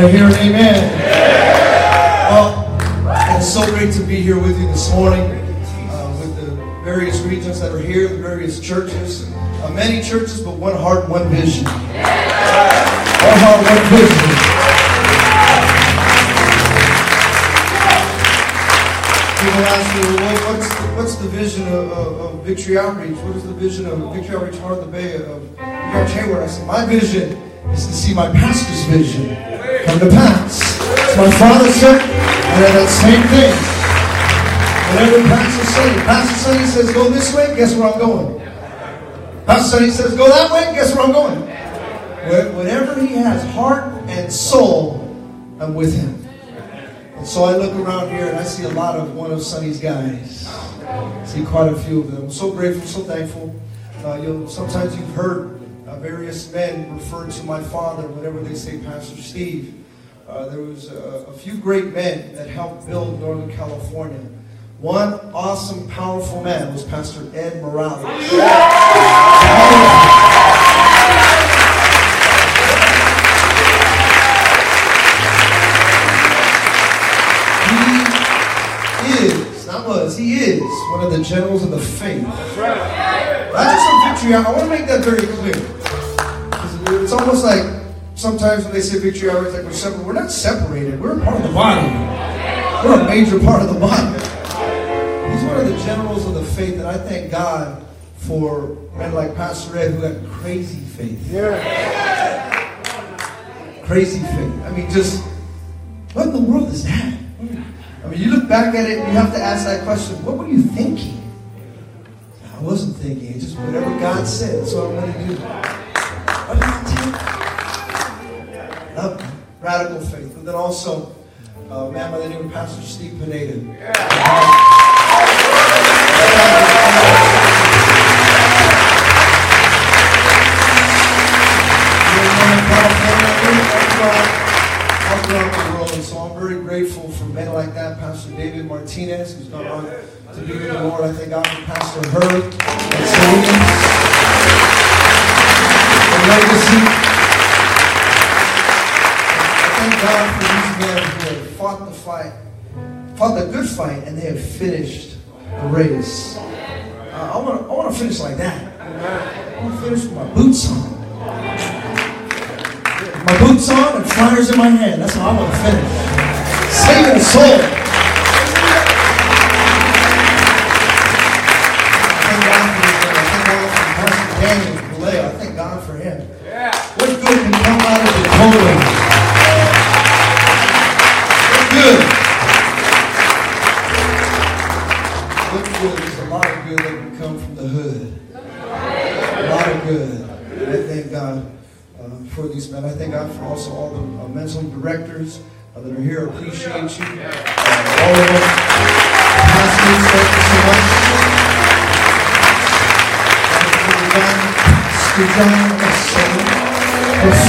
Can I hear an amen? Well, it's so great to be here with you this morning with the various regions that are here, the various churches. Many churches, but one heart, one vision. One heart, one vision. People ask me, well, what's the vision of Victory Outreach? What is the vision of Victory Outreach Heart of the Bay of Chamber? I said, my vision is to see my pastor's vision come to pass. It's my father said, and that same thing. Whatever Pastor Sonny says, go this way, guess where I'm going? Pastor Sonny says, go that way, guess where I'm going? Whatever he has, heart and soul, I'm with him. And so I look around here and I see a lot of one of Sonny's guys. I see quite a few of them. I'm so grateful, so thankful. Sometimes you've heard various men refer to my father whenever they say Pastor Steve. There was a few great men that helped build Northern California. One awesome, powerful man was Pastor Ed Morales. He is one of the generals of the faith. That's Victory Outreach. I want to make that very clear. It's almost like sometimes when they say Victory Outreach, like we're separate. We're not separated. We're a part of the body. We're a major part of the body. He's one of the generals of the faith, and I thank God for men like Pastor Ed who had crazy faith. Yeah. Crazy faith. I mean, just what in the world is that? I mean, you look back at it and you have to ask that question, what were you thinking? I wasn't thinking, it's just whatever God said, that's what I want to do. What did I take? Love, radical faith. But then also, a man by the name of Pastor Steve Pineda. Yeah. And so I'm very grateful for men like that, Pastor David Martinez, who's gone on to be with the Lord. I thank God for Pastor Herb and Sonny, the legacy. I thank God for these men who have fought the fight, fought the good fight, and they have finished the race. I want to finish like that. I want to finish with my boots on. My boots on and flyers in my hand. That's how I want to finish. Saving soul. I thank God for him. What good can come out of the cold? What good? There's a lot of good that can come from the hood. A lot of good. And I thank God for these men. I thank God for also all the mental directors that are here. I appreciate you. All of them. Pastors, thank you so much. That's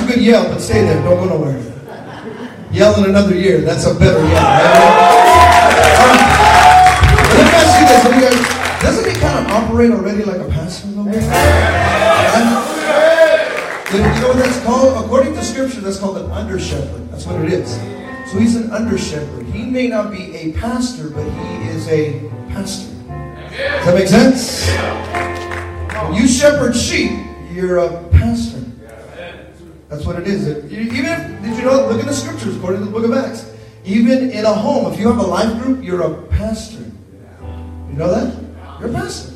a good yell, but stay there. Don't go nowhere. Yell in another year. That's a better yell. Let me ask you this. Doesn't he kind of operate already like a pastor a little bit? You know what that's called? According to Scripture, that's called an under-shepherd. That's what it is. So he's an under-shepherd. He may not be a pastor, but he is a pastor. Does that make sense? When you shepherd sheep, you're a pastor. That's what it is. Did you know, look at the Scriptures according to the book of Acts. Even in a home, if you have a life group, you're a pastor. You know that? You're a pastor.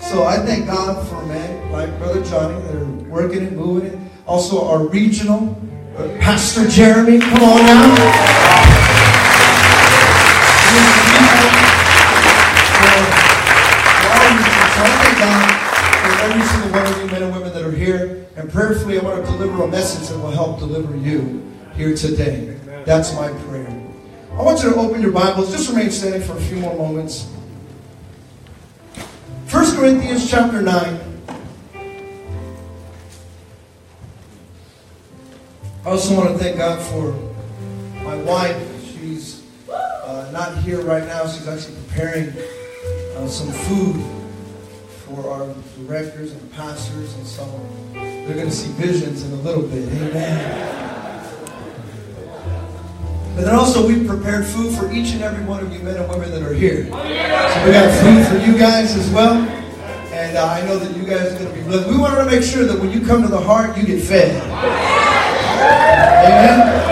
So I thank God for men like Brother Johnny that are working it, moving it. Also our regional, Pastor Jeremy, come on now. So I thank God for every single one of you men and women that are here. And prayerfully, I want to deliver a message that will help deliver you here today. That's my prayer. I want you to open your Bibles. Just remain standing for a few more moments. 1 Corinthians chapter 9. I also want to thank God for my wife. She's not here right now. She's actually preparing some food for our directors and pastors and so on. They're going to see visions in a little bit. Amen. But then also we've prepared food for each and every one of you men and women that are here. So we got food for you guys as well. And I know that you guys are going to be blessed. We want to make sure that when you come to the heart, you get fed. Amen.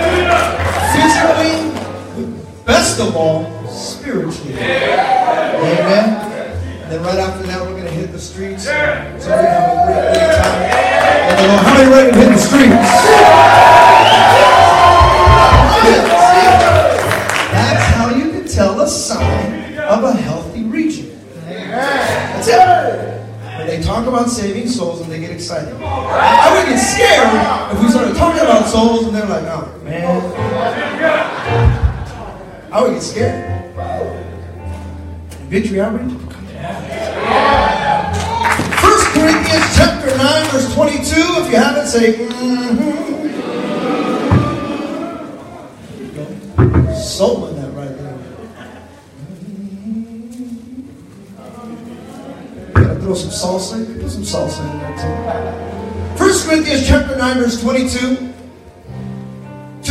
Physically, but best of all, spiritually. Amen. And then right after that, we're going to hit the streets. So we're going to have a great time. How many ready to hit the streets? That's how you can tell a sign of a healthy region. That's it. When they talk about saving souls and they get excited. I would get scared if we started talking about souls and they're like, oh, man. I would get scared. Victory Outreach? Corinthians chapter 9, verse 22. If you haven't, say, mm-hmm. Soul in that right there. Mm-hmm. Gotta throw some salsa in. Put some salsa in there too. 1 Corinthians chapter 9, verse 22. To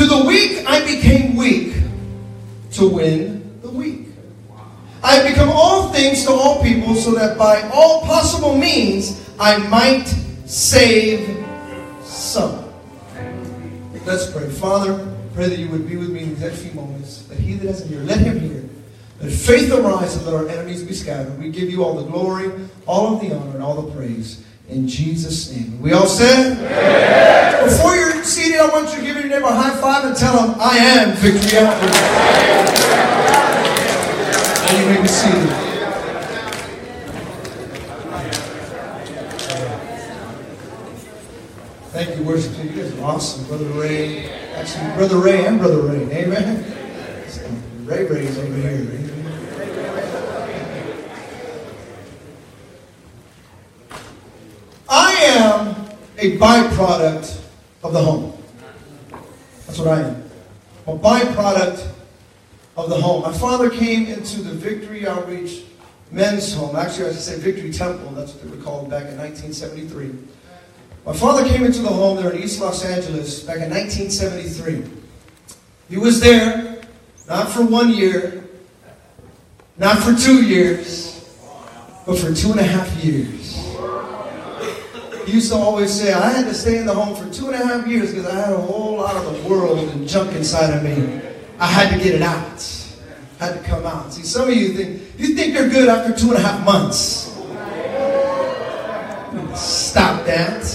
the weak I became weak to win the weak. I have become all things to all people so that by all possible means I might save some. Let's pray. Father, pray that you would be with me in these next few moments. That he that doesn't hear, let him hear. Let faith arise and let our enemies be scattered. We give you all the glory, all of the honor, and all the praise. In Jesus' name. We all said? Amen. Before you're seated, I want you to give your neighbor a high five and tell him, I am Victory Outreach. You may be seated. Thank you, worship team. You guys are awesome, Brother Ray. Actually, Brother Ray and Brother Ray. Amen. So, Ray Ray's over here. Amen. I am a byproduct of the home. That's what I am. A byproduct of the home. My father came into the Victory Outreach men's home. Actually, I should say Victory Temple. That's what they were called back in 1973. My father came into the home there in East Los Angeles back in 1973. He was there, not for 1 year, not for 2 years, but for 2.5 years. He used to always say, I had to stay in the home for 2.5 years because I had a whole lot of the world and junk inside of me. I had to get it out. I had to come out. See, some of you think you're good after 2.5 months. Stop that.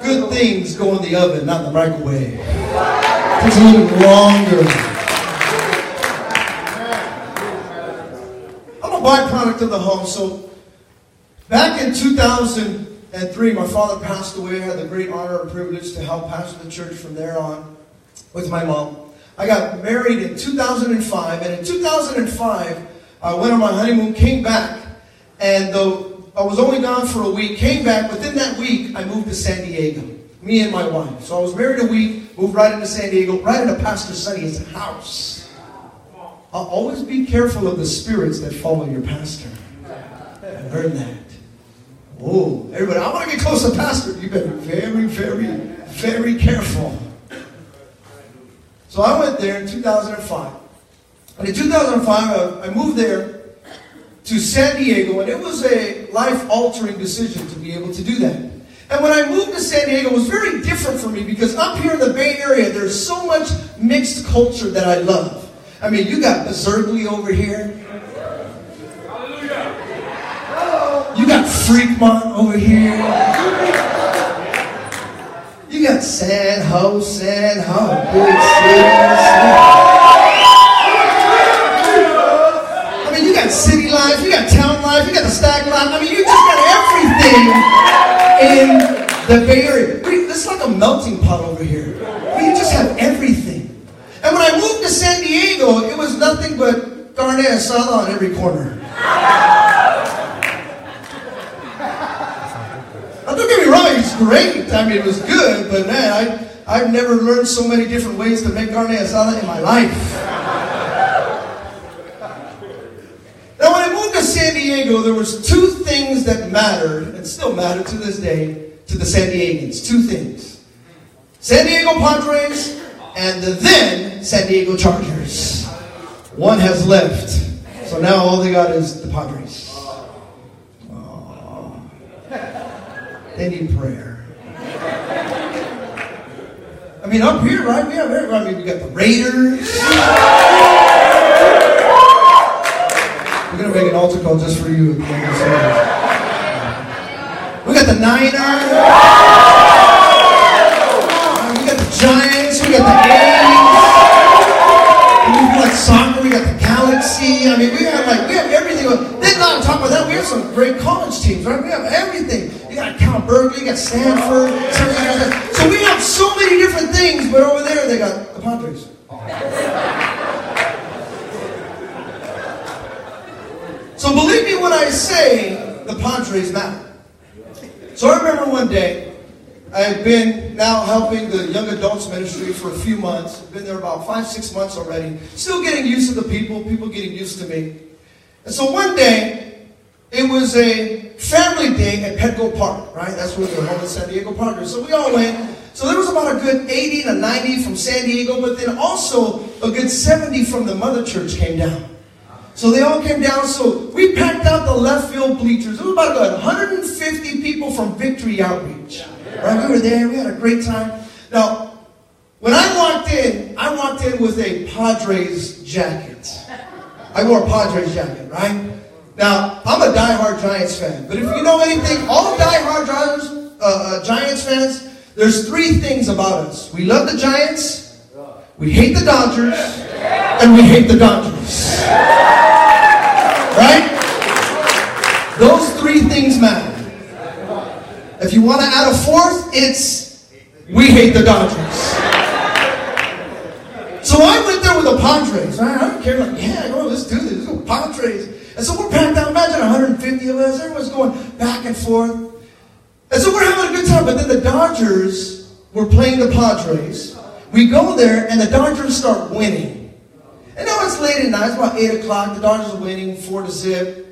Good things go in the oven, not in the microwave. It takes a little longer. I'm a byproduct of the home. So back in 2000, and three, my father passed away. I had the great honor and privilege to help pastor the church from there on with my mom. I got married in 2005, and in 2005, I went on my honeymoon, came back, and though I was only gone for a week, came back. Within that week, I moved to San Diego, me and my wife. So I was married a week, moved right into San Diego, right into Pastor Sonny's house. I'll always be careful of the spirits that follow your pastor. I've heard that. Oh, everybody, I want to get close to Pastor. You better be very, very, very careful. So I went there in 2005. And in 2005, I moved there to San Diego, and it was a life-altering decision to be able to do that. And when I moved to San Diego, it was very different for me because up here in the Bay Area, there's so much mixed culture that I love. I mean, you got Berserkly over here. You got Freakmont over here. You got San Ho, big city. I mean, you got city life, you got town life, you got the stag life. I mean, you just got everything in the Bay Area. It's like a melting pot over here. I mean, you just have everything. And when I moved to San Diego, it was nothing but carne asada on every corner. Don't get me wrong, it's great. I mean, it was good, but man, I I've never learned so many different ways to make carne asada in my life. Now, when I moved to San Diego, there was two things that mattered, and still matter to this day, to the San Diegans. Two things. San Diego Padres and the then San Diego Chargers. One has left, so now all they got is the Padres. Oh. They need prayer. I mean, up here, right? We have everybody. I mean, we got the Raiders. We're gonna make an altar call just for you. We got the Niners. We got the Giants. We got the A's. We got soccer. We got the Galaxy. I mean, we have everything. Then on top of that, we have some great college teams, right? We have everything. You got Cal Berkeley. You got Stanford. So we have so many different things, but over there they got the Padres. So believe me when I say the Padres matter. So I remember one day, I've been now helping the young adults ministry for a few months. I've been there about 5-6 months already. Still getting used to the people getting used to me. And so one day, it was a family day at Petco Park, right? That's where they're home in San Diego Padres. So we all went. So there was about a good 80 to 90 from San Diego, but then also a good 70 from the mother church came down. So they all came down, so we packed out the left field bleachers. There was about good 150 people from Victory Outreach. Right? We were there, we had a great time. Now, when I walked in with a Padres jacket. I wore a Padres jacket, right? Now, I'm a diehard Giants fan, but if you know anything, all diehard Giants fans, there's three things about us. We love the Giants, we hate the Dodgers, and we hate the Dodgers. Right? Those three things matter. If you want to add a fourth, it's we hate the Dodgers. So I went there with the Padres, right? I don't care, like, yeah, no, let's do this, let's go Padres. And so we're packed out, imagine 150 of us, everyone's going back and forth. And so we're having a good time, but then the Dodgers were playing the Padres. We go there, and the Dodgers start winning. And now it's late at night, it's about 8 o'clock, the Dodgers are winning, 4-0.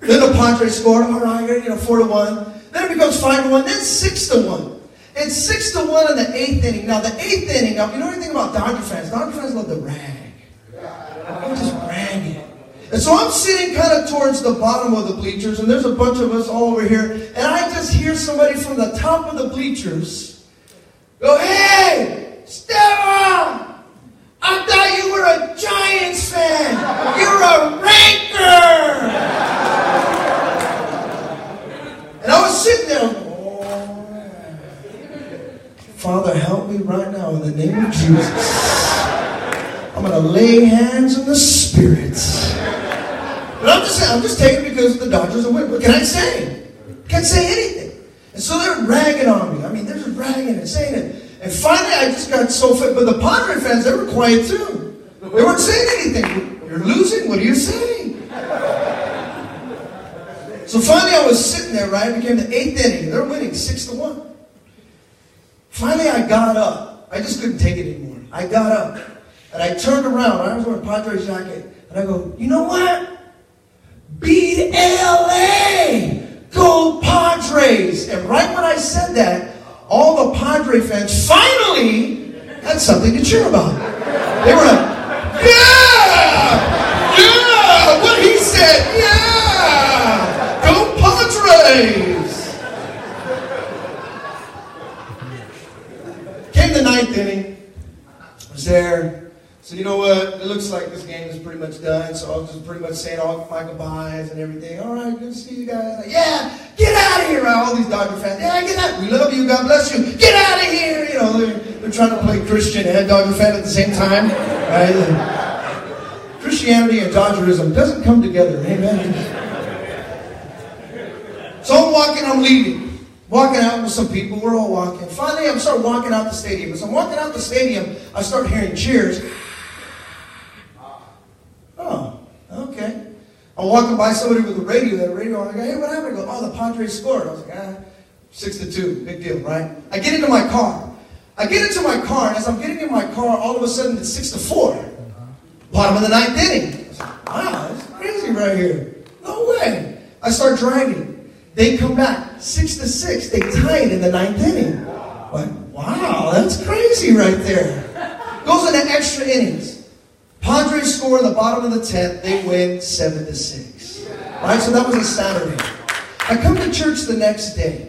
Then the Padres scored, all right, you know, 4-1. Then it becomes 5-1, then 6-1. It's 6-1 in the 8th inning. Now, the 8th inning, now, if you know anything about Dodger fans love to rag. I'm just ragging. And so I'm sitting kind of towards the bottom of the bleachers, and there's a bunch of us all over here, and I just hear somebody from the top of the bleachers go, "Hey, Esteban, I thought you were a Giants fan. You're a ranker." And I was sitting there, Father, help me right now in the name of Jesus. I'm going to lay hands on the spirits. But I'm just taking it because the Dodgers are winning. What can I say? Can't say anything. And so they're ragging on me. I mean, they're just ragging and saying it. And finally, I just got so fed. But the Padre fans, they were quiet too. They weren't saying anything. You're losing. What are you saying? So finally, I was sitting there, right? It became the 8th inning. They're winning 6-1. Finally, I got up. I just couldn't take it anymore. I got up, and I turned around. I was wearing a Padres jacket, and I go, "You know what? Beat L.A. Go Padres!" And right when I said that, all the Padre fans finally had something to cheer about. They were like, "Yeah! Yeah! What he said! Yeah! Go Padres!" The 9th inning, I was there, so you know what, it looks like this game is pretty much done, so I was just pretty much saying all my goodbyes and everything. "All right, good to see you guys." Like, "Yeah, get out of here," right? All these Dodger fans, "Yeah, get out, we love you, God bless you, get out of here," you know, they're trying to play Christian and Dodger fan at the same time, right? And Christianity and Dodgerism doesn't come together, amen. So I'm walking, I'm leaving. Walking out with some people, we're all walking. Finally, I start walking out the stadium. As I'm walking out the stadium, I start hearing cheers. Oh, okay. I'm walking by somebody with a radio, I'm like, "Hey, what happened?" I go, "Oh, the Padres scored." I was like, 6-2, big deal, right? I get into my car. I get into my car, and as I'm getting in my car, all of a sudden it's 6-4. Bottom of the ninth inning. Wow, it's crazy right here. No way. I start driving. They come back 6-6. They tie it in the ninth inning. Like, wow, that's crazy right there. Goes into extra innings. Padres score in the bottom of the 10th. They win 7-6. Right, so that was a Saturday. I come to church the next day.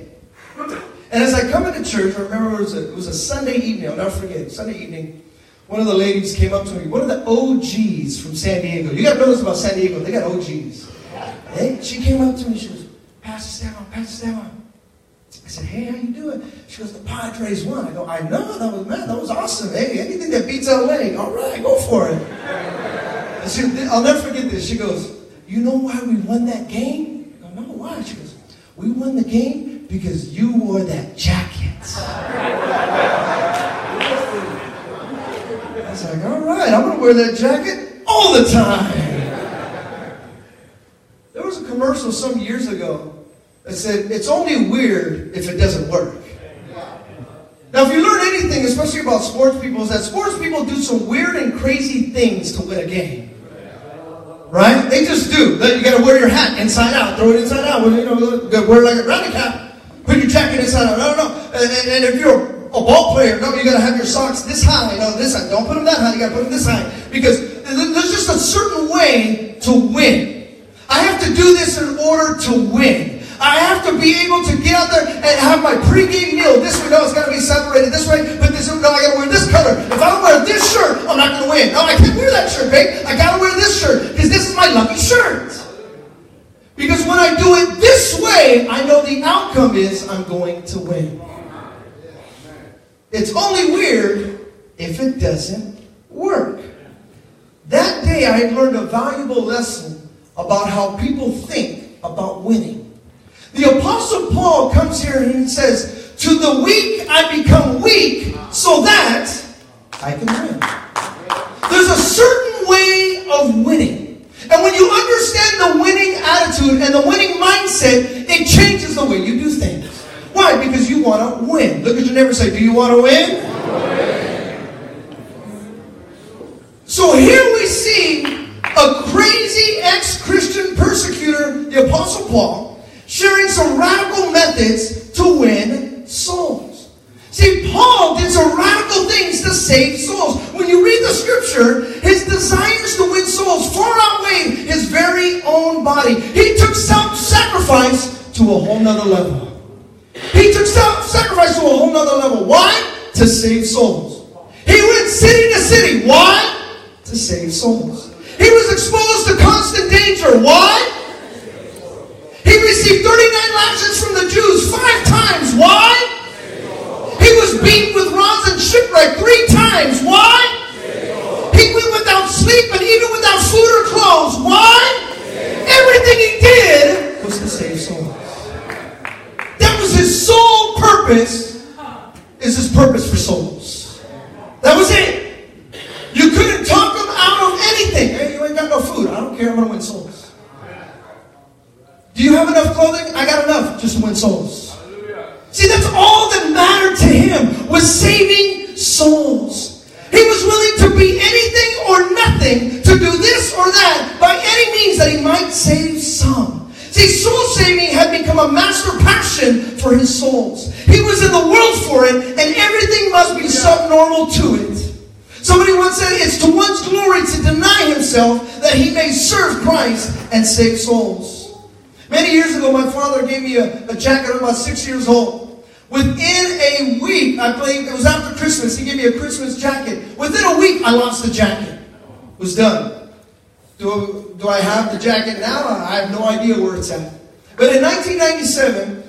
And as I come into church, I remember it was a Sunday evening. I'll never forget. Sunday evening, one of the ladies came up to me. One of the OGs from San Diego. You got to know this about San Diego. They got OGs. And she came up to me. She goes, Pastor Esteban. I said, hey, how you doing? She goes, the Padres won. I go, I know. That was awesome. Hey, anything that beats LA, all right, go for it. And she, I'll never forget this. She goes, you know why we won that game? I go, no, why? She goes, we won the game because you wore that jacket. I was like, all right, I'm going to wear that jacket all the time. There was a commercial some years ago that said, it's only weird if it doesn't work. Now, if you learn anything, especially about sports people, is that sports people do some weird and crazy things to win a game. Right? They just do. You got to wear your hat inside out. Throw it inside out. You know, wear like a rounding cap. Put your jacket inside out. No. And if you're a ball player, no, you got to have your socks this high. No, this high. Don't put them that high. You got to put them this high. Because there's just a certain way to win. I have to do this in order to win. I have to be able to get out there and have my pregame meal. This way, no, it's got to be separated this way. But this, no, I got to wear this color. If I don't wear this shirt, I'm not going to win. No, I can't wear that shirt, babe. I got to wear this shirt because this is my lucky shirt. Because when I do it this way, I know the outcome is I'm going to win. It's only weird if it doesn't work. That day I had learned a valuable lesson about how people think about winning. The Apostle Paul comes here and he says, to the weak I become weak so that I can win. There's a certain way of winning. And when you understand the winning attitude and the winning mindset, it changes the way you do things. Why? Because you want to win. Look at your neighbor and say, do you want to win? So here we see a crazy ex-Christian persecutor, the Apostle Paul, sharing some radical methods to win souls. See, Paul did some radical things to save souls. When you read the scripture, his desires to win souls far outweighed his very own body. He took self-sacrifice to a whole nother level. He took self-sacrifice to a whole nother level. Why? To save souls. He went city to city. Why? To save souls. He was exposed to constant danger. Why? He received 39 lashes from the Jews 5 times. Why? He was beaten with rods and shipwrecked 3 times. Why? He went without sleep and even without food or clothes. Why? Everything he did was to save souls. That was his sole purpose, is his purpose for souls. That was it. You couldn't talk him out of anything. Hey, you ain't got no food. I don't care. I'm going to win souls. Do you have enough clothing? I got enough just to win souls. See, that's all that mattered to him, was saving souls. He was willing to be anything or nothing to do this or that by any means that he might save some. See, soul saving had become a master passion for his souls. He was in the world for it, and everything must be subnormal to it. Somebody once said, it's to one's glory to deny himself that he may serve Christ and save souls. Many years ago, my father gave me a jacket. I'm about 6 years old. Within a week, I believe it was after Christmas, he gave me a Christmas jacket. Within a week, I lost the jacket. It was done. Do I have the jacket now? I have no idea where it's at. But in 1997,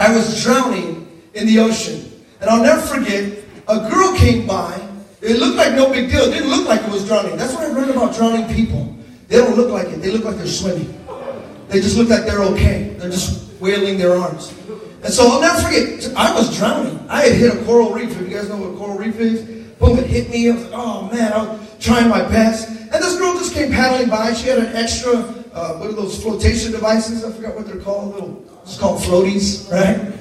I was drowning in the ocean. And I'll never forget, a girl came by. It looked like no big deal. It didn't look like it was drowning. That's what I learned about drowning people. They don't look like it. They look like they're swimming. They just look like they're okay. They're just wailing their arms. And so I'll never forget, I was drowning. I had hit a coral reef. If you guys know what a coral reef is, boom, it hit me. I was like, oh, man, I was trying my best. And this girl just came paddling by. She had an extra, one of those flotation devices. I forgot what they're called. It's called floaties, right?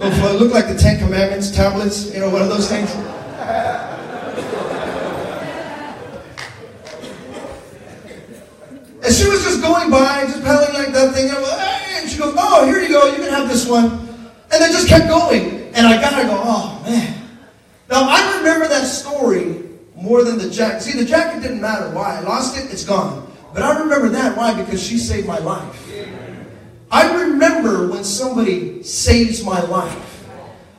It looked like the Ten Commandments tablets, you know, one of those things. And she was just going by, just pedaling like that thing. And she goes, "Oh, here you go. You can have this one." And they just kept going. And I gotta go, oh man. Now I remember that story more than the jacket. See, the jacket didn't matter. Why? I lost it. It's gone. But I remember that. Why? Because she saved my life. I remember when somebody saves my life.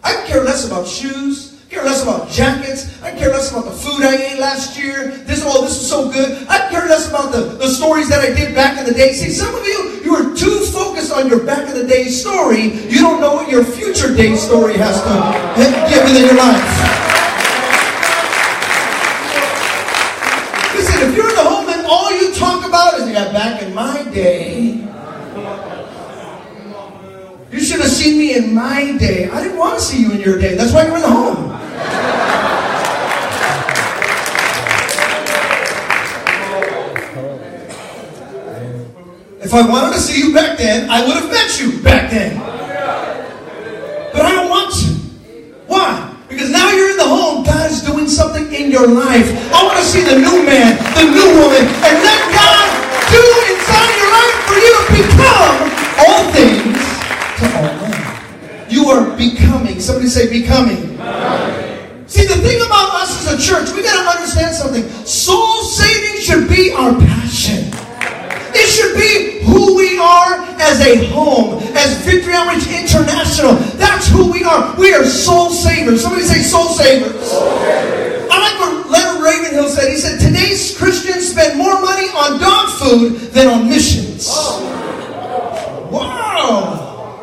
I care less about shoes. I care less about jackets. I care less about the food I ate last year. This was so good. I care less about the stories that I did back in the day. See, some of you, you are too focused on your back in the day story. You don't know what your future day story has to give within your life. Listen, if you're in the home and all you talk about is, "Yeah, back in my day, you should have seen me in my day." I didn't want to see you in your day. That's why you're in the home. If I wanted to see you back then, I would have met you back then. But I don't want to. Why? Because now you're in the home. God's doing something in your life. I want to see the new man, the new woman, and let God do inside your life for you to become all things to all men. You are becoming. Somebody say becoming. Amen. See, the thing about us as a church, we got to understand something. Soul saving should be our passion. It should be who we are as a home, as Victory Outreach International. That's who we are. We are soul savers. Somebody say soul savers. Soul savers. I like what Leonard Ravenhill said. He said, "Today's Christians spend more money on dog food than on missions." Oh. Wow.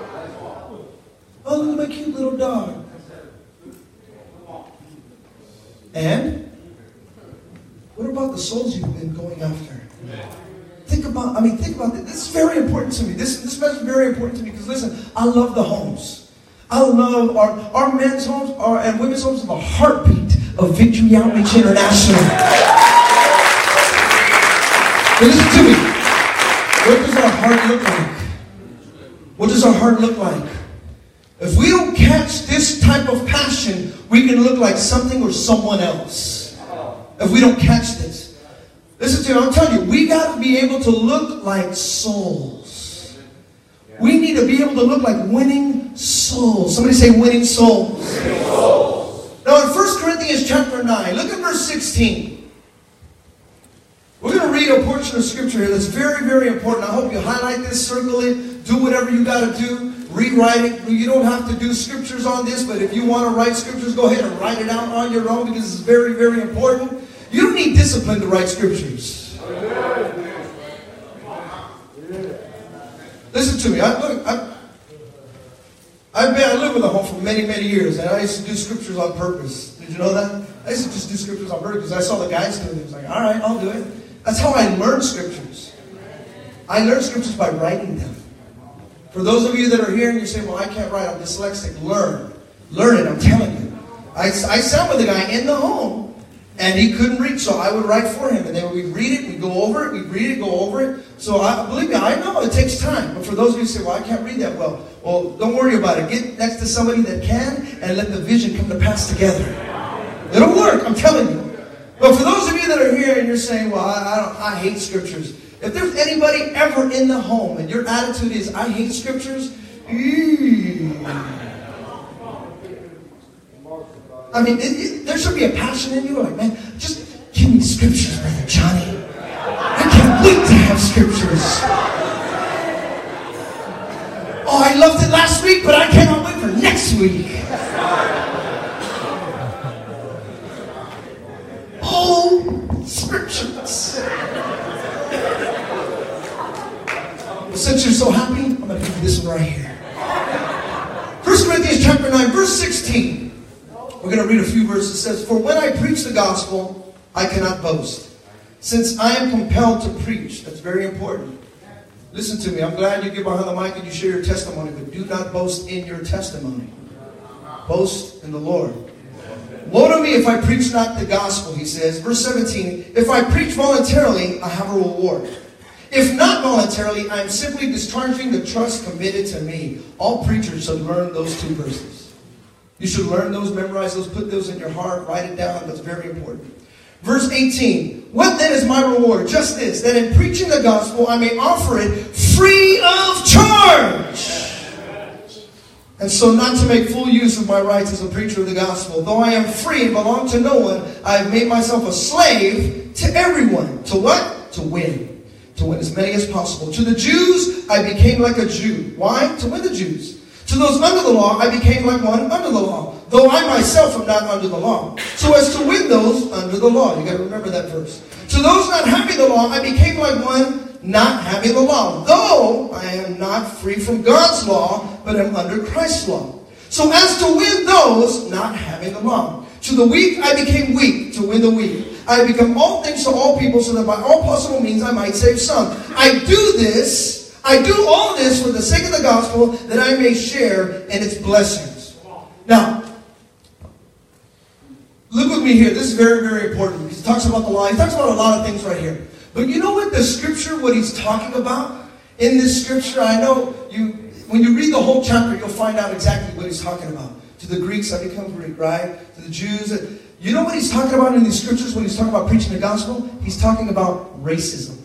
Oh, look at my cute little dog. And what about the souls you've been going after? Think about this. This is very important to me. This message is very important to me because, listen, I love the homes. I love our men's homes and women's homes are the heartbeat of Victory Outreach International. But listen to me. What does our heart look like? What does our heart look like? If we don't catch this type of passion, we can look like something or someone else. If we don't catch this. Listen to me, I'm telling you, we got to be able to look like souls. We need to be able to look like winning souls. Somebody say winning souls. Winning souls. Now in 1 Corinthians chapter 9, look at verse 16. We're going to read a portion of scripture here that's very, very important. I hope you highlight this, circle it, do whatever you got to do, rewrite it. You don't have to do scriptures on this, but if you want to write scriptures, go ahead and write it out on your own because it's very, very important. You don't need discipline to write scriptures. Listen to me. I lived with a home for many, many years, and I used to do scriptures on purpose. Did you know that? I used to just do scriptures on purpose because I saw the guys doing it. I was like, all right, I'll do it. That's how I learned scriptures. I learned scriptures by writing them. For those of you that are here and you say, "Well, I can't write, I'm dyslexic," learn. Learn it, I'm telling you. I sat with a guy in the home. And he couldn't read, so I would write for him. And then we'd read it, we'd go over it, we'd read it, go over it. So believe me, I know it takes time. But for those of you who say, "Well, I can't read that well," well, don't worry about it. Get next to somebody that can and let the vision come to pass together. It'll work, I'm telling you. But for those of you that are here and you're saying, "Well, I hate scriptures." If there's anybody ever in the home and your attitude is, "I hate scriptures," I mean, there should be a passion in you. Like, man, just give me scriptures, Brother Johnny. I can't wait to have scriptures. Oh, I loved it last week, but I cannot wait for next week. Oh, scriptures. Well, since you're so happy, I'm going to give you this one right here. 1 Corinthians chapter 9, verse 16. We're going to read a few verses. It says, "For when I preach the gospel, I cannot boast, since I am compelled to preach." That's very important. Listen to me. I'm glad you get behind the mic and you share your testimony, but do not boast in your testimony. Boast in the Lord. "Woe to me if I preach not the gospel," he says. Verse 17, "If I preach voluntarily, I have a reward. If not voluntarily, I am simply discharging the trust committed to me. All preachers should learn those two verses. You should learn those, memorize those, put those in your heart, write it down. That's very important. Verse 18, what then is my reward? Just this, that in preaching the gospel, I may offer it free of charge. And so not to make full use of my rights as a preacher of the gospel. Though I am free and belong to no one, I have made myself a slave to everyone. To what? To win. To win as many as possible. To the Jews, I became like a Jew. Why? To win the Jews. To those under the law, I became like one under the law. Though I myself am not under the law. So as to win those under the law. You've got to remember that verse. To those not having the law, I became like one not having the law. Though I am not free from God's law, but am under Christ's law. So as to win those not having the law. To the weak, I became weak to win the weak. I become all things to all people, so that by all possible means I might save some. I do all this for the sake of the gospel, that I may share in its blessings. Now, look with me here. This is very, very important. He talks about the law. He talks about a lot of things right here. But you know what the scripture, what he's talking about in this scripture? I know you, when you read the whole chapter, you'll find out exactly what he's talking about. To the Greeks, I become Greek, right? To the Jews. You know what he's talking about in these scriptures when he's talking about preaching the gospel? He's talking about racism.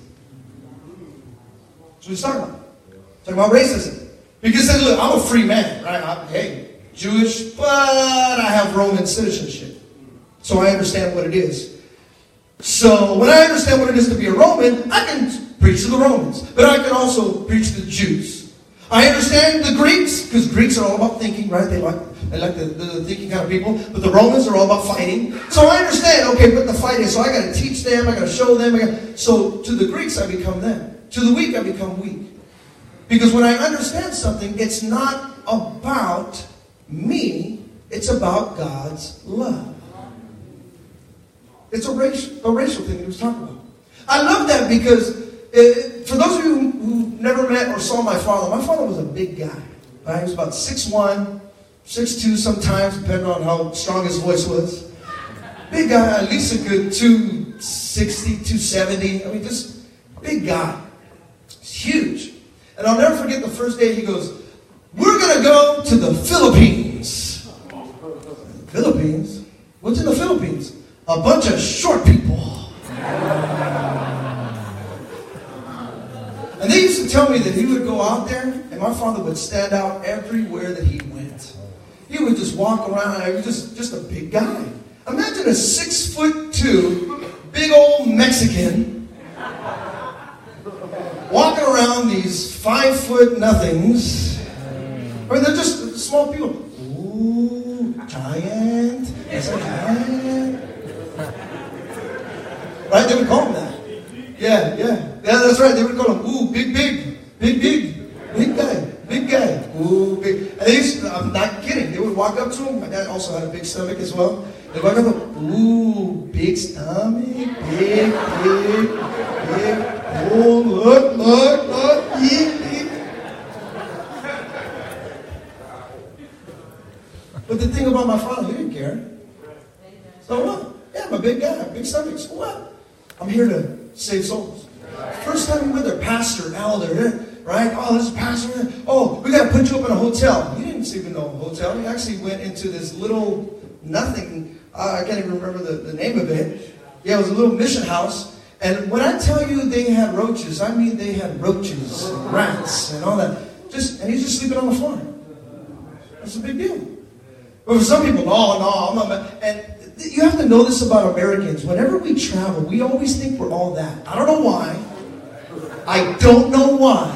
That's what he's talking about. He's talking about racism. Because then, look, I'm a free man, right? I'm, hey, Jewish, but I have Roman citizenship. So I understand what it is. So, when I understand what it is to be a Roman, I can preach to the Romans. But I can also preach to the Jews. I understand the Greeks, because Greeks are all about thinking, right? They like the thinking kind of people. But the Romans are all about fighting. So I understand, okay, what the fight is. So I got to teach them, I got to show them. So to the Greeks, I become them. To the weak, I become weak. Because when I understand something, it's not about me. It's about God's love. It's a racial thing he was talking about. I love that because, for those of you who never met or saw my father was a big guy. Right? He was about 6'1", 6'2", sometimes, depending on how strong his voice was. Big guy, at least a good 260, 270. I mean, just big guy. It's huge. And I'll never forget the first day he goes, we're going to go to the Philippines. Philippines? What's in the Philippines? A bunch of short people. And they used to tell me that he would go out there and my father would stand out everywhere that he went. He would just walk around. He was just a big guy. Imagine a 6'2", big old Mexican walking around these 5 foot nothings. I mean, they're just small people. Ooh, giant. That's a giant. Right? They would call him that. Yeah, that's right. They would call him, ooh, big guy, big guy, ooh, big. And they used to, I'm not kidding, they would walk up to him. My dad also had a big stomach as well. They'd walk up to him, ooh, big stomach, big, oh, look, big. But the thing about my father, he didn't care. So what? Yeah, I'm a big guy, big stomach, so what? I'm here to save souls. First time we went there, pastor, elder, right? Oh, this pastor. Oh, we got to put you up in a hotel. He didn't sleep in no hotel. He actually went into this little nothing. I can't even remember the name of it. Yeah, it was a little mission house. And when I tell you they had roaches, I mean they had roaches and rats and all that. And he's just sleeping on the floor. That's a big deal. But for some people, no, I'm not. And you have to know this about Americans. Whenever we travel, we always think we're all that. I don't know why. I don't know why.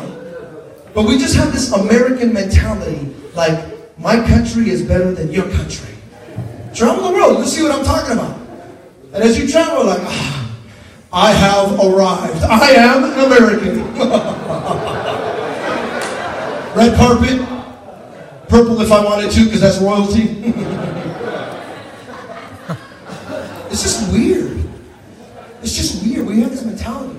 But we just have this American mentality, like, my country is better than your country. Travel the world. You'll see what I'm talking about. And as you travel, like, ah, I have arrived. I am an American. Red carpet. Purple if I wanted to, because that's royalty. It's just weird. It's just weird. We have this mentality.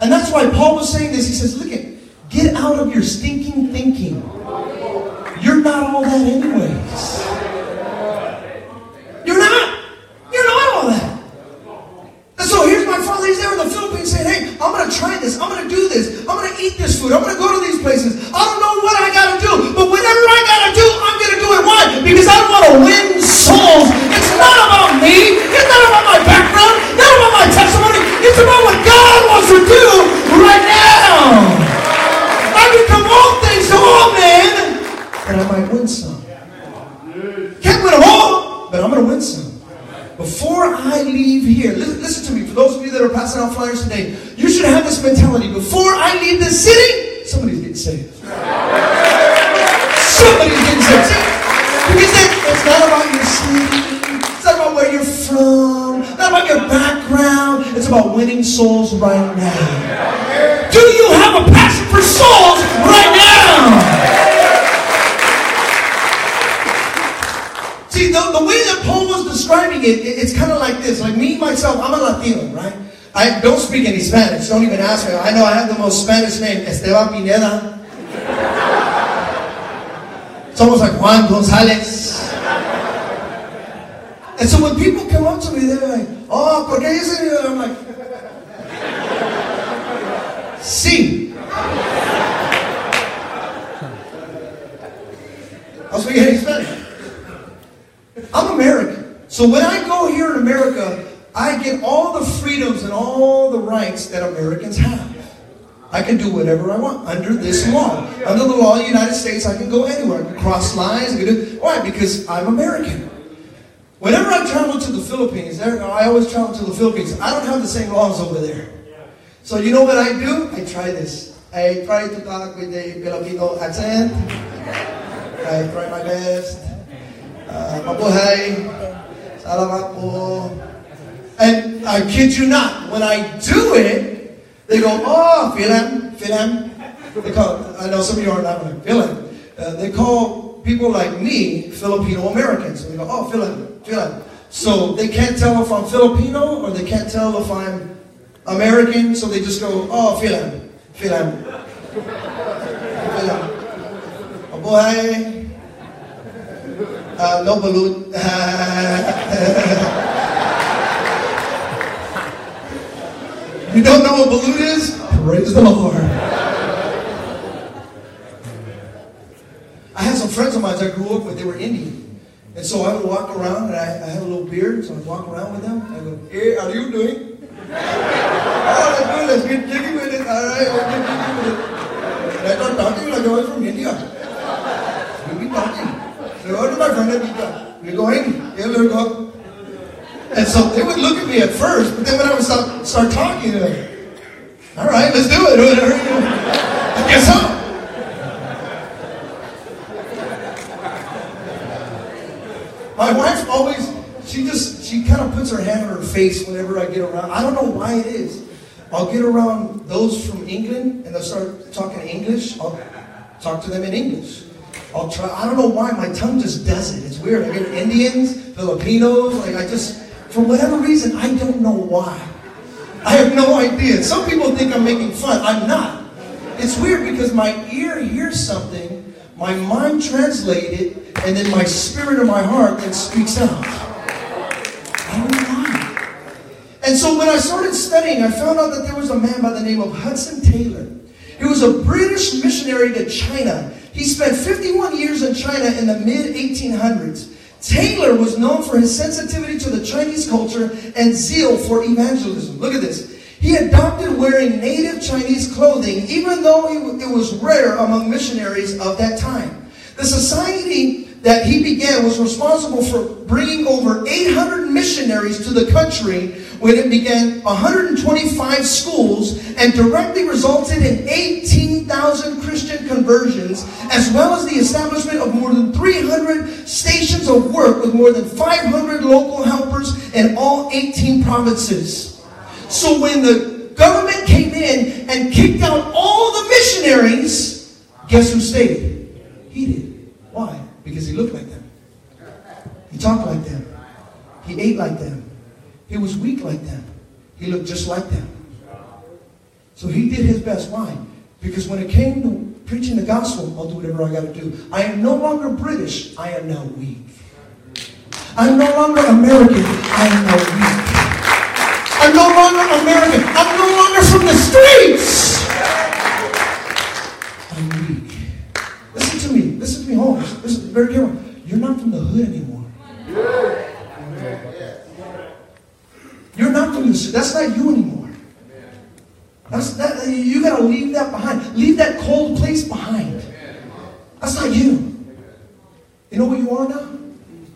And that's why Paul was saying this. He says, look at, get out of your stinking thinking. You're not all that anyways. You're not all that. And so here's my father. He's there in the Philippines saying, hey, I'm going to try this. I leave here, listen to me, for those of you that are passing out flyers today, you should have this mentality. Before I leave this city, somebody's getting saved. Somebody's getting saved. See? Because it's not about your city, it's not about where you're from, not about your background, it's about winning souls right now. Do you have a passion for souls right now? See, the way that Paul was describing it, it's kind of like this. Like me, myself, I'm a Latino, right? I don't speak any Spanish. Don't even ask me. I know I have the most Spanish name, Esteban Pineda. It's almost like Juan Gonzalez. And so when people come up to me, they're like, oh, ¿por qué dicen? I'm like, sí. I was speaking any Spanish. I'm American. So when I go here in America, I get all the freedoms and all the rights that Americans have. I can do whatever I want under this law. Under the law of the United States, I can go anywhere. I can cross lines. I can do, why? Because I'm American. Whenever I travel to the Philippines, I always travel to the Philippines. I don't have the same laws over there. So you know what I do? I try this. I try to talk with a Filipino accent. I try my best. Mabuhay, salamat po. And I kid you not, when I do it, they go, oh, Philan, Philan. They call, I know some of you are not going to Philan. They call people like me Filipino Americans. So they go, oh, Philan, Philan. So they can't tell if I'm Filipino or they can't tell if I'm American. So they just go, oh, Philan, Philan, Philan. Mabuhay. No balut. You don't know what balut is? Praise the Lord. I had some friends of mine I grew up with, they were Indian. And so I would walk around, and I had a little beard, so I'd walk around with them. I go, hey, how are you doing? Oh, let's get jiggy with it. All right, let's get jiggy with it. And I started talking like I was from India. We'll be talking. We're going, and so they would look at me at first, but then when I would start talking, they're like, all right, let's do it. I guess so. My wife always, she kind of puts her hand on her face whenever I get around. I don't know why it is. I'll get around those from England, and they'll start talking English. I'll talk to them in English. I'll try. I don't know why my tongue just does it. It's weird. I get Indians, Filipinos, like I just, for whatever reason, I don't know why. I have no idea. Some people think I'm making fun. I'm not. It's weird because my ear hears something, my mind translates it, and then my spirit or my heart then speaks out. I don't know why. And so when I started studying, I found out that there was a man by the name of Hudson Taylor. He was a British missionary to China. He spent 51 years in China in the mid-1800s. Taylor was known for his sensitivity to the Chinese culture and zeal for evangelism. Look at this. He adopted wearing native Chinese clothing, even though it was rare among missionaries of that time. The society that he began was responsible for bringing over 800 missionaries to the country when it began 125 schools and directly resulted in 18,000 Christian conversions, as well as the establishment of more than 300 stations of work with more than 500 local helpers in all 18 provinces. So when the government came in and kicked out all the missionaries, guess who stayed? He did. Why? Because he looked like them. He talked like them. He ate like them. He was weak like them. He looked just like them. So he did his best. Why? Because when it came to preaching the gospel, I'll do whatever I got to do. I am no longer British. I am now weak. I'm no longer American. I am now weak. I'm no longer American. I'm no longer from the streets. I'm weak. Listen to me, Holmes. Listen, very careful. You're not from the hood anymore. You're not from the street. That's not you anymore. You gotta leave that behind. Leave that cold place behind. That's not you. You know what you are now?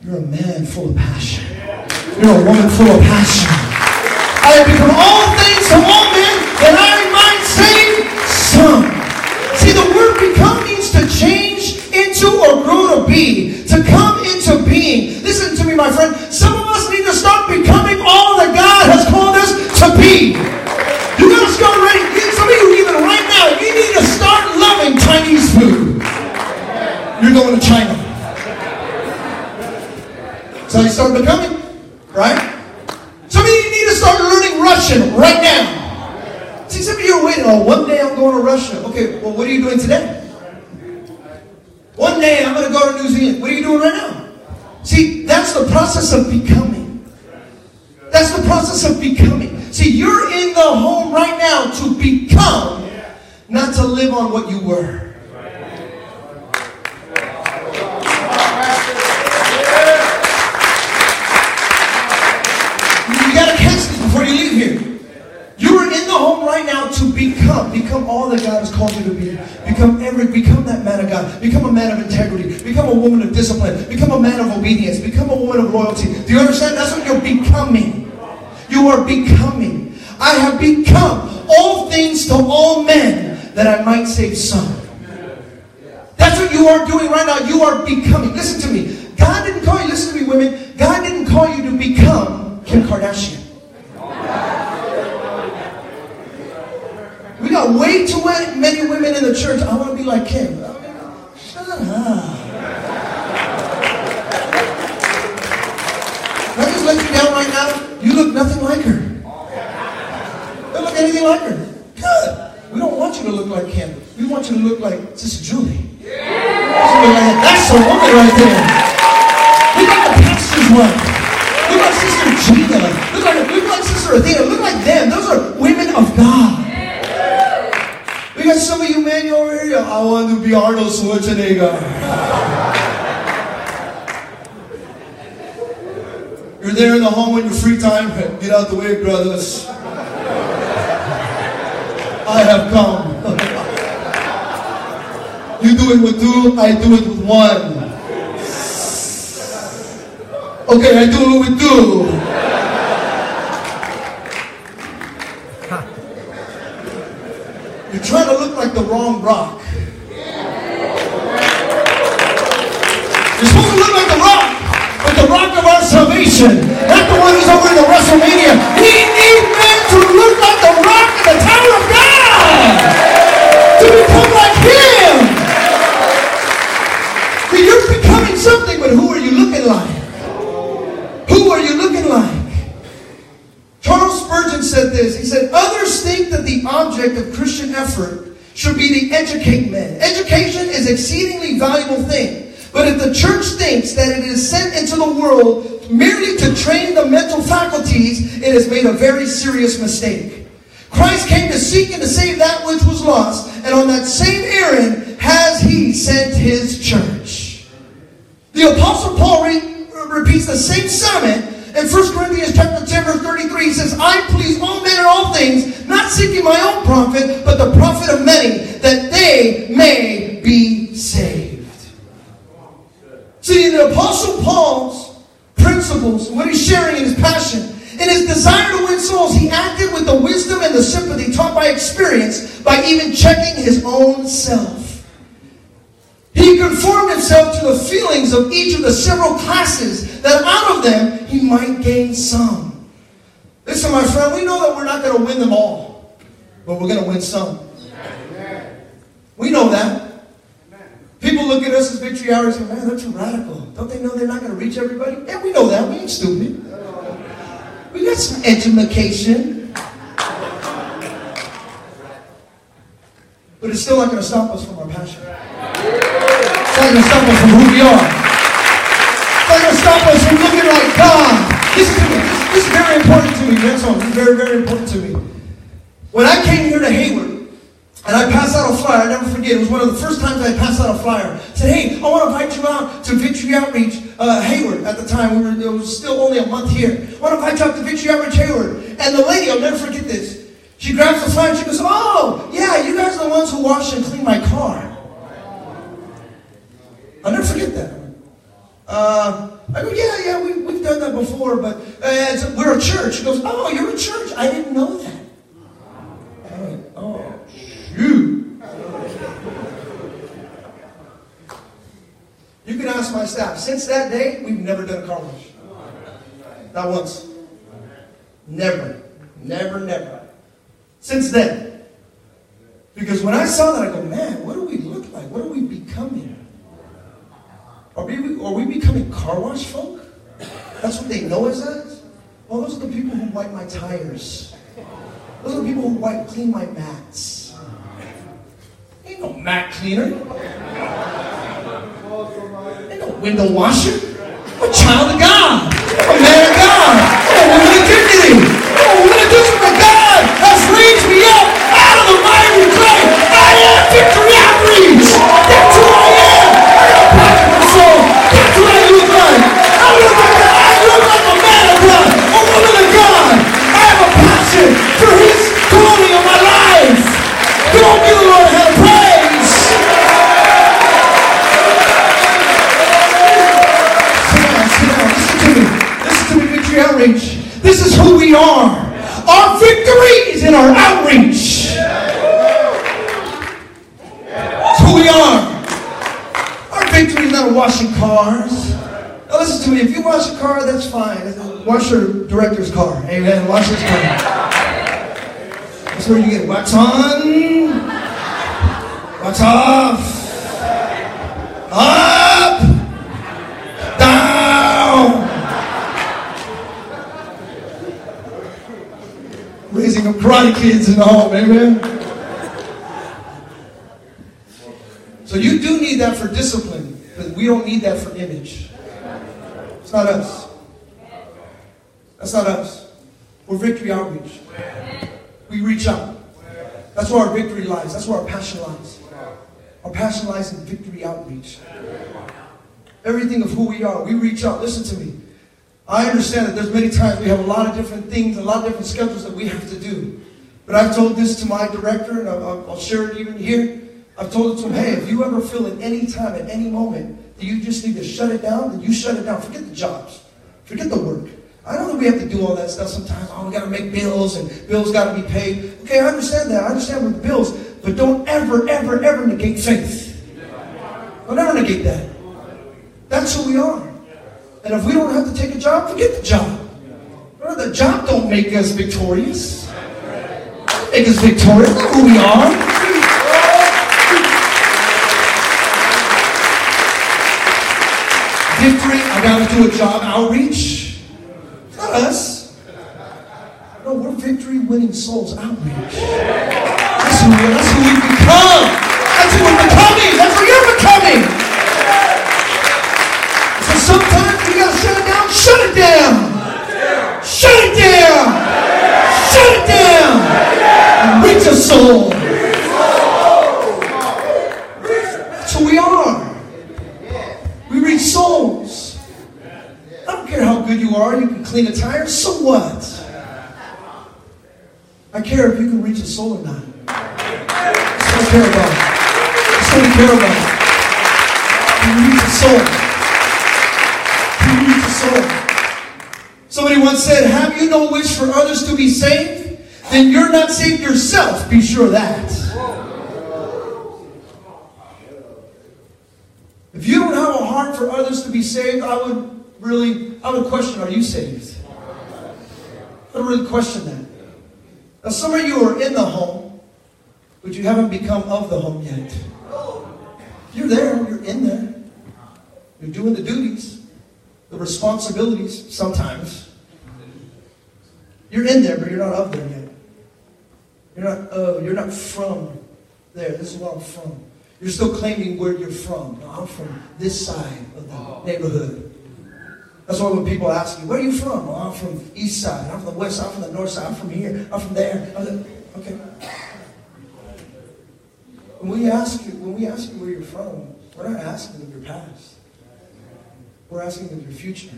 You're a man full of passion. You're a woman full of passion. I have become all things to all men that I might save some. See, the word become means to change into or grow to be, to come into being. Listen to me, my friend. Some of us need to stop becoming all that God has called us to be. You gotta start ready. Some of you, even right now, you need to start loving Chinese food. You're going to China. So you start becoming, right? Some of you need to start learning Russian right now. See, some of you are waiting, oh, one day I'm going to Russia. Okay, well, what are you doing today? One day I'm going to go to New Zealand. What are you doing right now? See, that's the process of becoming. That's the process of becoming. See, you're in the home right now to become, not to live on what you were. Become all that God has called you to be. Become that man of God. Become a man of integrity. Become a woman of discipline. Become a man of obedience. Become a woman of loyalty. Do you understand? That's what you're becoming. You are becoming. I have become all things to all men that I might save some. That's what you are doing right now. You are becoming. Listen to me. God didn't call you. Listen to me, women. God didn't call you to become Kim Kardashian. We got way too many women in the church. I want to be like Kim. Shut up. Can I just let you down right now? You look nothing like her. Don't look anything like her. Good. We don't want you to look like Kim. We want you to look like Sister Julie. That's a woman right there. Look like the pastor's wife. Look like Sister Gina. Look like Sister Athena. Look like them. Those are women of God. You got some of you men over here, I want to be Arnold Schwarzenegger. You're there in the home in your free time. Get out the way, brothers. I have come. You do it with two, I do it with one. Okay, I do it with two. You're trying to look like the wrong rock. You're supposed to look like the rock, but the rock of our salvation, not the one who's over in the WrestleMania. He knew men to look like the rock in the tower of God, to become like him. See, you're becoming something, but who are you looking like? Who are you looking like? Charles Spurgeon said this. He said, others think that the object of Christian effort should be to educate men. Education is an exceedingly valuable thing. But if the church thinks that it is sent into the world merely to train the mental faculties, it has made a very serious mistake. Christ came to seek and to save that which was lost, and on that same errand has he sent his church. The Apostle Paul repeats the same sermon. In 1 Corinthians chapter 10, verse 33, he says, I please all men in all things, not seeking my own profit, but the profit of many, that they may be saved. See, the Apostle Paul's principles, what he's sharing in his passion, in his desire to win souls, he acted with the wisdom and the sympathy taught by experience, by even checking his own self. He conformed himself to the feelings of each of the several classes, that out of them he might gain some. Listen, my friend, we know that we're not going to win them all, but we're going to win some. We know that. People look at us as Victory Outreach and say, man, they're too radical. Don't they know they're not going to reach everybody? Yeah, we know that. We ain't stupid. We got some education. But it's still not going to stop us from our passion. It's not going to stop us from who we are. It's not going to stop us from looking like God. Listen to me. This is very important to me. Next one. This is very, very important to me. When I came here to Hayward, and I passed out a flyer, I never forget. It was one of the first times I passed out a flyer. I said, hey, I want to invite you out to Victory Outreach Hayward. At the time, it was still only a month here. I want to invite you out to Victory Outreach Hayward. And the lady, I'll never forget this. She grabs the flyer and she goes, oh, yeah, you guys are the ones who wash and clean my car. I'll never forget that. I go, yeah, we've done that before, but we're a church. He goes, oh, you're a church. I didn't know that. I went, oh, shoot. You can ask my staff. Since that day, we've never done a car wash. Not once. Never. Never, never. Since then. Because when I saw that, I go, man, what do we look like? What are we becoming? Are we becoming car wash folk? That's what they know us as? Well, those are the people who wipe my tires. Those are the people who clean my mats. Ain't no mat cleaner. Ain't no window washer. I'm a child of God. I'm a man of God. I'm a woman of dignity. I'm a woman of dignity for God has raised me up out of the miry clay. I am Victory Outreach. That's who I am. I am a prophet. That's what I look like. I look like that. I look like a man of God, a woman of God. I have a passion for His calling on my life. Don't give the Lord hell praise. Sit down, sit down. Listen to me. Listen to me, Victory Outreach. This is who we are. Our victory is in our outreach. That's who we are. Victory is not washing cars. Now listen to me, if you wash a car, that's fine. Wash your director's car. Amen. Wash his car. That's where you get wax on, wax off, up, down. Raising up Karate Kids in the home. Amen. So you do need that for discipline, but we don't need that for image. It's not us. That's not us. We're Victory Outreach. We reach out. That's where our victory lies. That's where our passion lies. Our passion lies in Victory Outreach. Everything of who we are, we reach out. Listen to me. I understand that there's many times we have a lot of different things, a lot of different schedules that we have to do. But I've told this to my director, and I'll share it even here. I've told it to him, hey, if you ever feel at any time, at any moment, that you just need to shut it down, then you shut it down. Forget the jobs. Forget the work. I know that we have to do all that stuff sometimes. Oh, we got to make bills, and bills got to be paid. Okay, I understand that. I understand with bills. But don't ever, ever, ever negate faith. Don't ever negate that. That's who we are. And if we don't have to take a job, forget the job. The job don't make us victorious. Don't make us victorious. That's who we are. Victory, I gotta do a job outreach. It's not us. No, we're victory winning souls outreach. That's who we've become. That's who we're becoming. That's who you're becoming. So sometimes you gotta shut it down. Shut it down. Shut it down. Shut it down. And reach a soul. That's who we are. Souls. I don't care how good you are. You can clean a tire. So what? I care if you can reach a soul or not. That's what I care about. That's what we care about. Can you reach a soul? Can you reach a soul? Somebody once said, have you no wish for others to be saved? Then you're not saved yourself. Be sure of that. If you don't have a heart for others to be saved, I would question, are you saved? I would really question that. Now, some of you are in the home, but you haven't become of the home yet. You're there. You're in there. You're doing the duties, the responsibilities sometimes. You're in there, but you're not of there yet. You're not from there. This is where I'm from. You're still claiming where you're from. No, I'm from this side of the neighborhood. That's why when people ask me, where are you from? Well, I'm from the east side. I'm from the west side. I'm from the north side. I'm from here. I'm from there. Okay. When we ask you where you're from, we're not asking of your past. We're asking of your future.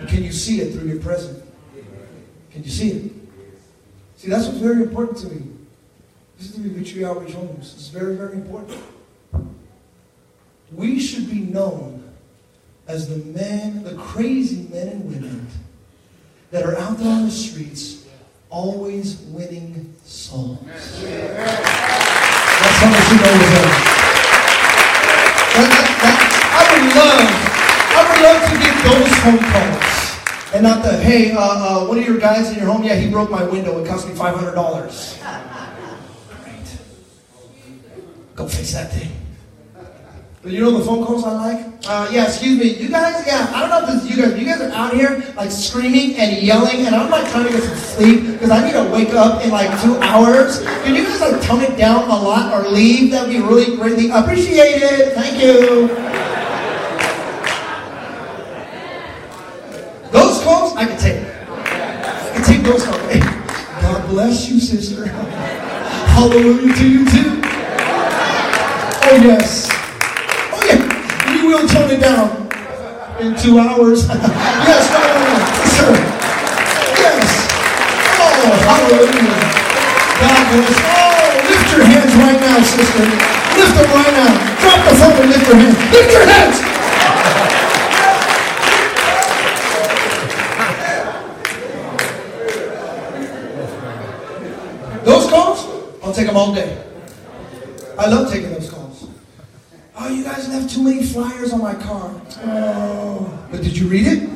And can you see it through your present? Can you see it? See, that's what's very important to me. This is to be Victory Outreach Homes. It's very, very important. We should be known as the men, the crazy men and women that are out there on the streets always winning souls. That's how much you know is there. I would love to get those phone calls and not the, hey, one of your guys in your home, yeah, he broke my window, it cost me $500. Alright. Go fix that thing. But you know the phone calls I like? Yeah, excuse me, you guys, yeah, I don't know if this is you guys, but you guys are out here, like, screaming and yelling, and I'm, like, trying to get some sleep, because I need to wake up in, like, 2 hours. Can you just, like, tone it down a lot or leave? That would be really greatly appreciated. Thank you. Those calls, I can take. I can take those calls. God bless you, sister. Hallelujah to you, too. Oh, yes. We'll tone it down in 2 hours. Yes, right, for sure. Yes. Oh, hallelujah. God bless. Oh, lift your hands right now, sister. Lift them right now. Drop the phone and lift your hands. Lift your hands. Those calls, I'll take them all day. I love taking those calls. Oh, you guys left too many flyers on my car. Oh, but did you read it?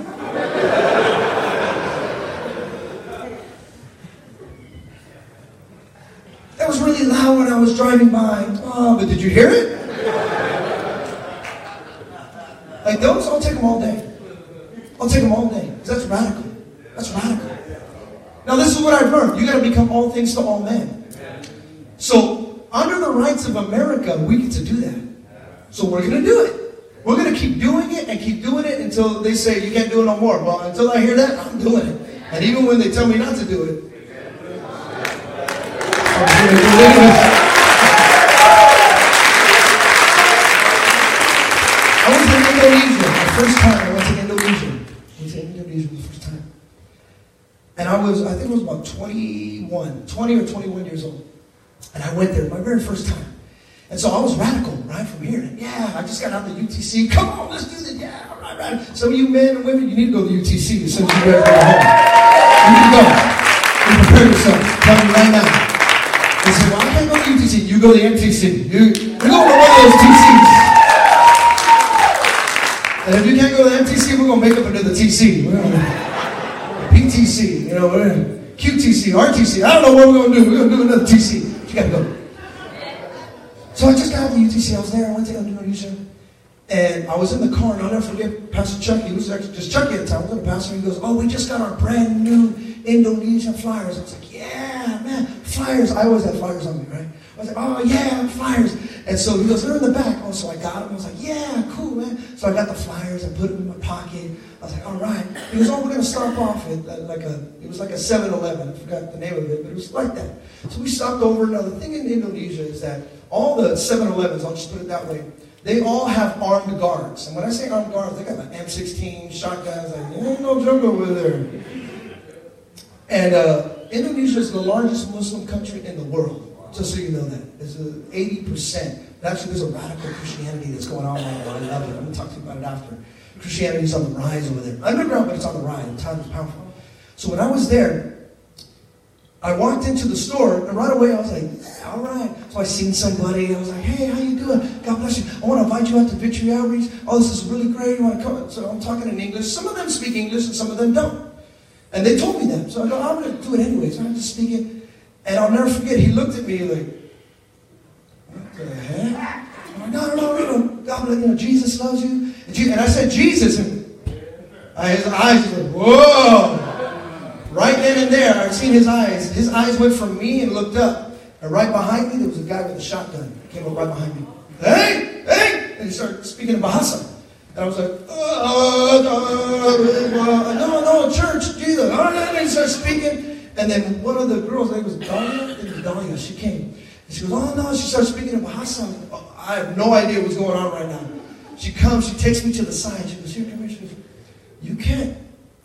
That was really loud when I was driving by. Oh, but did you hear it? Like those, I'll take them all day. I'll take them all day, because that's radical. That's radical. Now this is what I've learned. You got to become all things to all men. So, under the rights of America, we get to do that. So we're going to do it. We're going to keep doing it and keep doing it until they say, you can't do it no more. Well, until I hear that, I'm doing it. And even when they tell me not to do it, I'm going to do it. I went to Indonesia the first time. And I think I was about 20 or 21 years old. And I went there my very first time. And so I was radical, right, from here. And yeah, I just got out the UTC. Come on, let's do this. Yeah, all right, right. Some of you men and women, you need to go to the UTC as soon as you get ready to go home. You need to go. You prepare yourself. Tell me right now. They say, well, I can't go to the UTC. You go to the MTC. You go to one of those TCs. And if you can't go to the MTC, we're going to make up another TC. We're going to PTC, you know, we're QTC, RTC. I don't know what we're going to do. We're going to do another TC. You got to go. So I just got out of the UTC, I was there, I went to Indonesia, and I was in the car, and I'll never forget Pastor Chucky, who was actually just Chucky at the time, I was in the pastor, and he goes, oh, we just got our brand new Indonesian flyers. I was like, yeah, man, flyers, I always had flyers on me, right? I was like, oh, yeah, flyers. And so he goes, they're in the back. Oh, so I got them, I was like, yeah, cool, man. So I got the flyers, I put them in my pocket, I was like, all right. He goes, oh, we're going to stop off at it was like a 7-Eleven, I forgot the name of it, but it was like that. So we stopped over. Now, the thing in Indonesia is that all the 7-Elevens, I'll just put it that way, they all have armed guards. And when I say armed guards, they got like M16, shotguns, like, there ain't no joke over there. And Indonesia is the largest Muslim country in the world. Just so you know that. It's 80%. Actually, there's a radical Christianity that's going on right now. I love it. I'm going to talk to you about it after. Christianity's on the rise over there. Underground, but it's on the rise. The time is powerful. So when I was there, I walked into the store, and right away I was like, yeah, all right. So I seen somebody, I was like, hey, how you doing? God bless you. I want to invite you out to Victory Outreach. Oh, this is really great. You want to come? So I'm talking in English. Some of them speak English, and some of them don't. And they told me that. So I go, I'm going to do it anyways. So I'm just speaking. And I'll never forget, he looked at me like, what the heck? I'm like, no, God, you know, Jesus loves you. And I said, Jesus. And his eyes were like, whoa. Right then and there, I've seen his eyes. His eyes went from me and looked up. And right behind me, there was a guy with a shotgun. He came up right behind me. Hey! Hey! And he started speaking in Bahasa. And I was like, no, church, Jesus. And he started speaking. And then one of the girls, I think it was Dahlia. She came. And she goes, oh, no. She started speaking in Bahasa. I have no idea what's going on right now. She comes, she takes me to the side. She goes, here, come here. She goes, you can't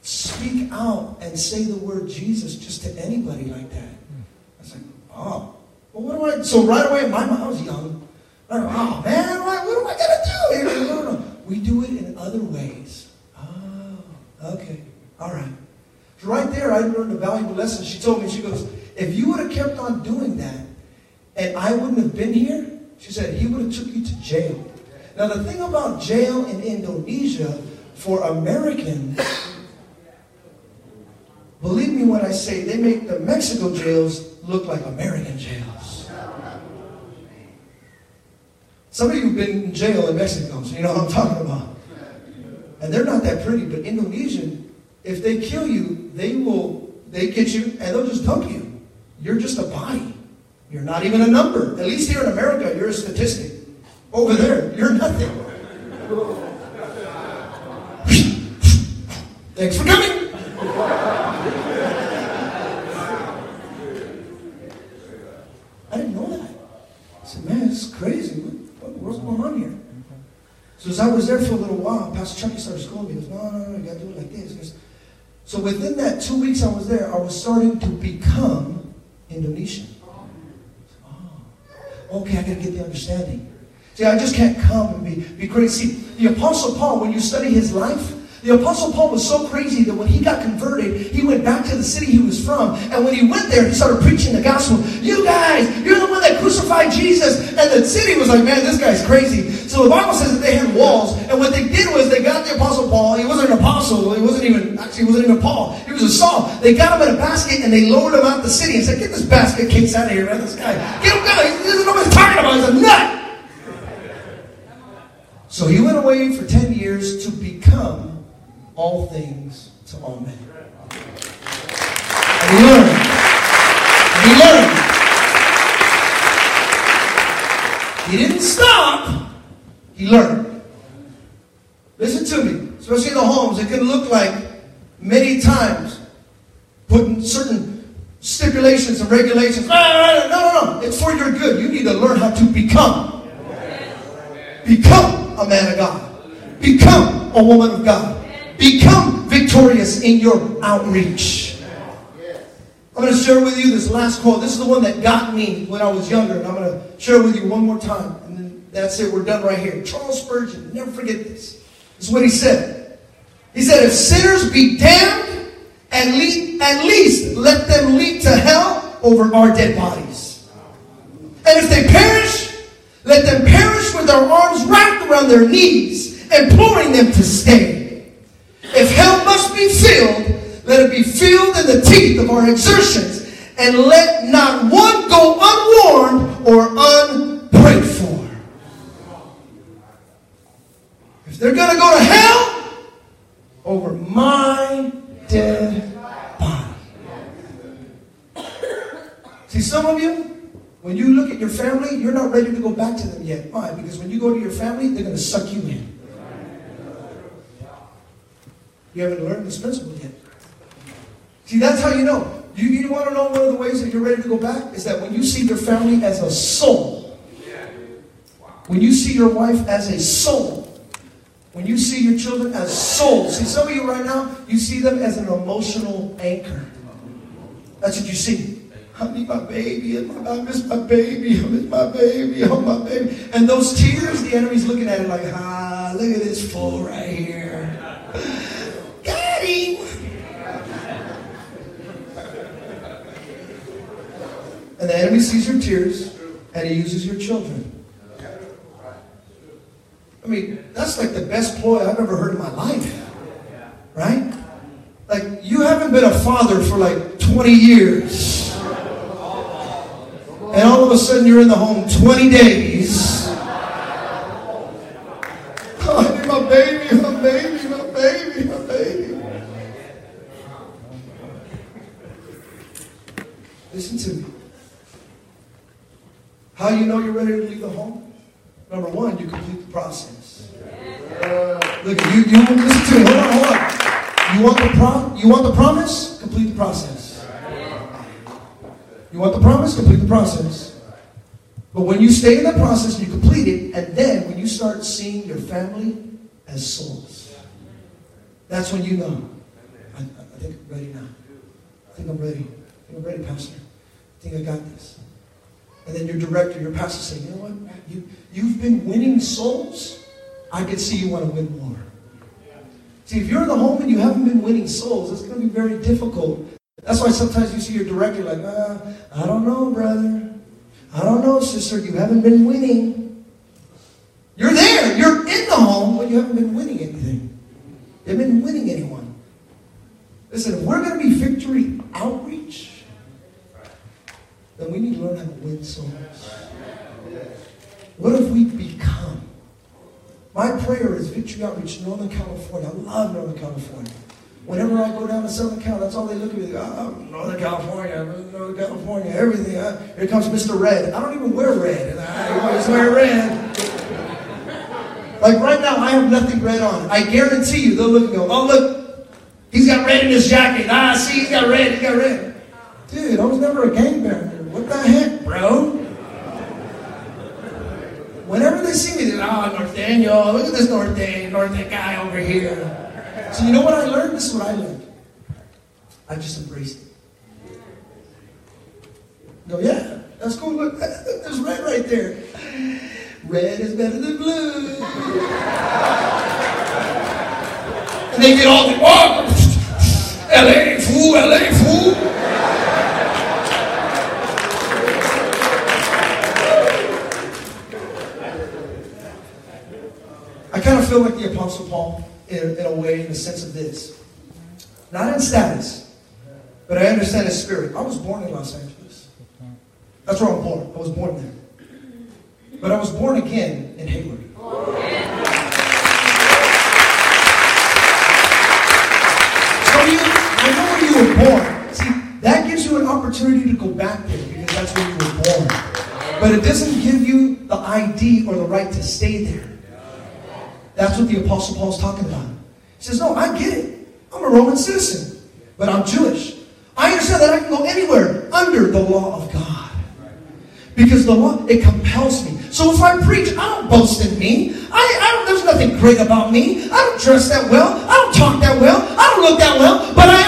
speak out and say the word Jesus just to anybody like that. I was like, oh, well, what do I? So right away, my mom was young. I was like, oh man, what am I gonna do? We do it in other ways. Oh, okay. All right. So right there, I learned a valuable lesson. She told me, she goes, if you would have kept on doing that and I wouldn't have been here, she said, he would have took you to jail. Now, the thing about jail in Indonesia for Americans, believe me when I say, they make the Mexico jails look like American jails. Some of you have been in jail in Mexico, so you know what I'm talking about. And they're not that pretty, but Indonesian, if they kill you, they get you and they'll just dump you. You're just a body. You're not even a number. At least here in America, you're a statistic. Over there, you're nothing. Thanks for coming. I didn't know that. I said, man, it's crazy. What's going on here? So as I was there for a little while, Pastor Chucky started schooling me. He goes, no, you got to do it like this. So within that 2 weeks I was there, I was starting to become Indonesian. Okay, I got to get the understanding. See, I just can't come and be crazy. See, the Apostle Paul, when you study his life, the Apostle Paul was so crazy that when he got converted, he went back to the city he was from. And when he went there, he started preaching the gospel. You guys, you're the one that crucified Jesus. And the city was like, man, this guy's crazy. So the Bible says that they had walls. And what they did was they got the Apostle Paul. He wasn't an apostle. He wasn't even Paul. He was a Saul. They got him in a basket and they lowered him out the city and said, get this basket case out of here, man. This guy, get him going. He doesn't know what he's talking about. He's a nut. So he went away for 10 years to become all things to all men. And he learned. And he learned. He didn't stop. He learned. Listen to me. Especially in the homes, it can look like many times putting certain stipulations and regulations. No. It's for your good. You need to learn how to become. Become a man of God. Become a woman of God. Become victorious in your outreach. I'm going to share with you this last quote. This is the one that got me when I was younger. And I'm going to share with you one more time. And then that's it. We're done right here. Charles Spurgeon. Never forget this. This is what he said. He said, if sinners be damned, at least let them leap to hell over our dead bodies. And if they perish, let them perish with their arms wrapped around their knees, imploring them to stay. If hell must be filled, let it be filled in the teeth of our exertions, and let not one go unwarned or unprayed for. If they're going to go to hell, over my dead body. See, some of you, when you look at your family, you're not ready to go back to them yet. Why? Because when you go to your family, they're going to suck you in. You haven't learned this principle yet. See, that's how you know. You want to know one of the ways that you're ready to go back? Is that when you see your family as a soul. When you see your wife as a soul. When you see your children as souls. See, some of you right now, you see them as an emotional anchor. That's what you see. I need my baby. I miss my baby. I miss my baby. Oh, my baby. And those tears, the enemy's looking at it like, ah, look at this fool right here. Got him. And the enemy sees your tears, and he uses your children. I mean, that's like the best ploy I've ever heard in my life. Right? Like, you haven't been a father for like 20 years. And all of a sudden, you're in the home 20 days. Oh, I need my baby, my baby, my baby, my baby. Listen to me. How you know you're ready to leave the home? Number one, you complete the process. Look, you listen to me. Hold on. You want the promise? Complete the process. You want the promise? Complete the process. But when you stay in the process, you complete it, and then when you start seeing your family as souls, that's when you know. I think I'm ready now. I think I'm ready. I think I'm ready, Pastor. I think I got this. And then your director, your pastor, saying, you know what? You've been winning souls. I could see you want to win more. See, if you're in the home and you haven't been winning souls, it's going to be very difficult. That's why sometimes you see your director like, I don't know, brother. I don't know, sister. You haven't been winning. You're there. You're in the home, but you haven't been winning anything. You haven't been winning anyone. Listen, if we're going to be Victory Outreach, then we need to learn how to win souls. What if we become? My prayer is Victory Outreach, Northern California. I love Northern California. Whenever I go down to Southern Cal, that's all they look at me. They go, oh, Northern California, everything. Here comes Mr. Red. I don't even wear red. And I always wear red. Like right now, I have nothing red on. I guarantee you, they'll look and go, oh, look, he's got red in his jacket. Ah, see, he's got red. He got red. Dude, I was never a gangbanger. What the heck, bro? Whenever they see me, they're like, oh, Norteño, look at this Norteño guy over here. So you know what I learned? This is what I learned. I just embraced it. Go, yeah, that's cool. Look, there's red right there. Red is better than blue. And they get all the, oh, LA fool, LA fool. I kind of feel like the Apostle Paul in a way, in the sense of this. Not in status, but I understand his spirit. I was born in Los Angeles. That's where I'm born. I was born there. But I was born again in Hayward. So you, I know where you were born. See, that gives you an opportunity to go back there because that's where you were born. But it doesn't give you the ID or the right to stay there. That's what the Apostle Paul's talking about. He says, no, I get it. I'm a Roman citizen, but I'm Jewish. I understand that I can go anywhere under the law of God. Because the law, it compels me. So if I preach, I don't boast in me. There's nothing great about me. I don't dress that well. I don't talk that well. I don't look that well. But I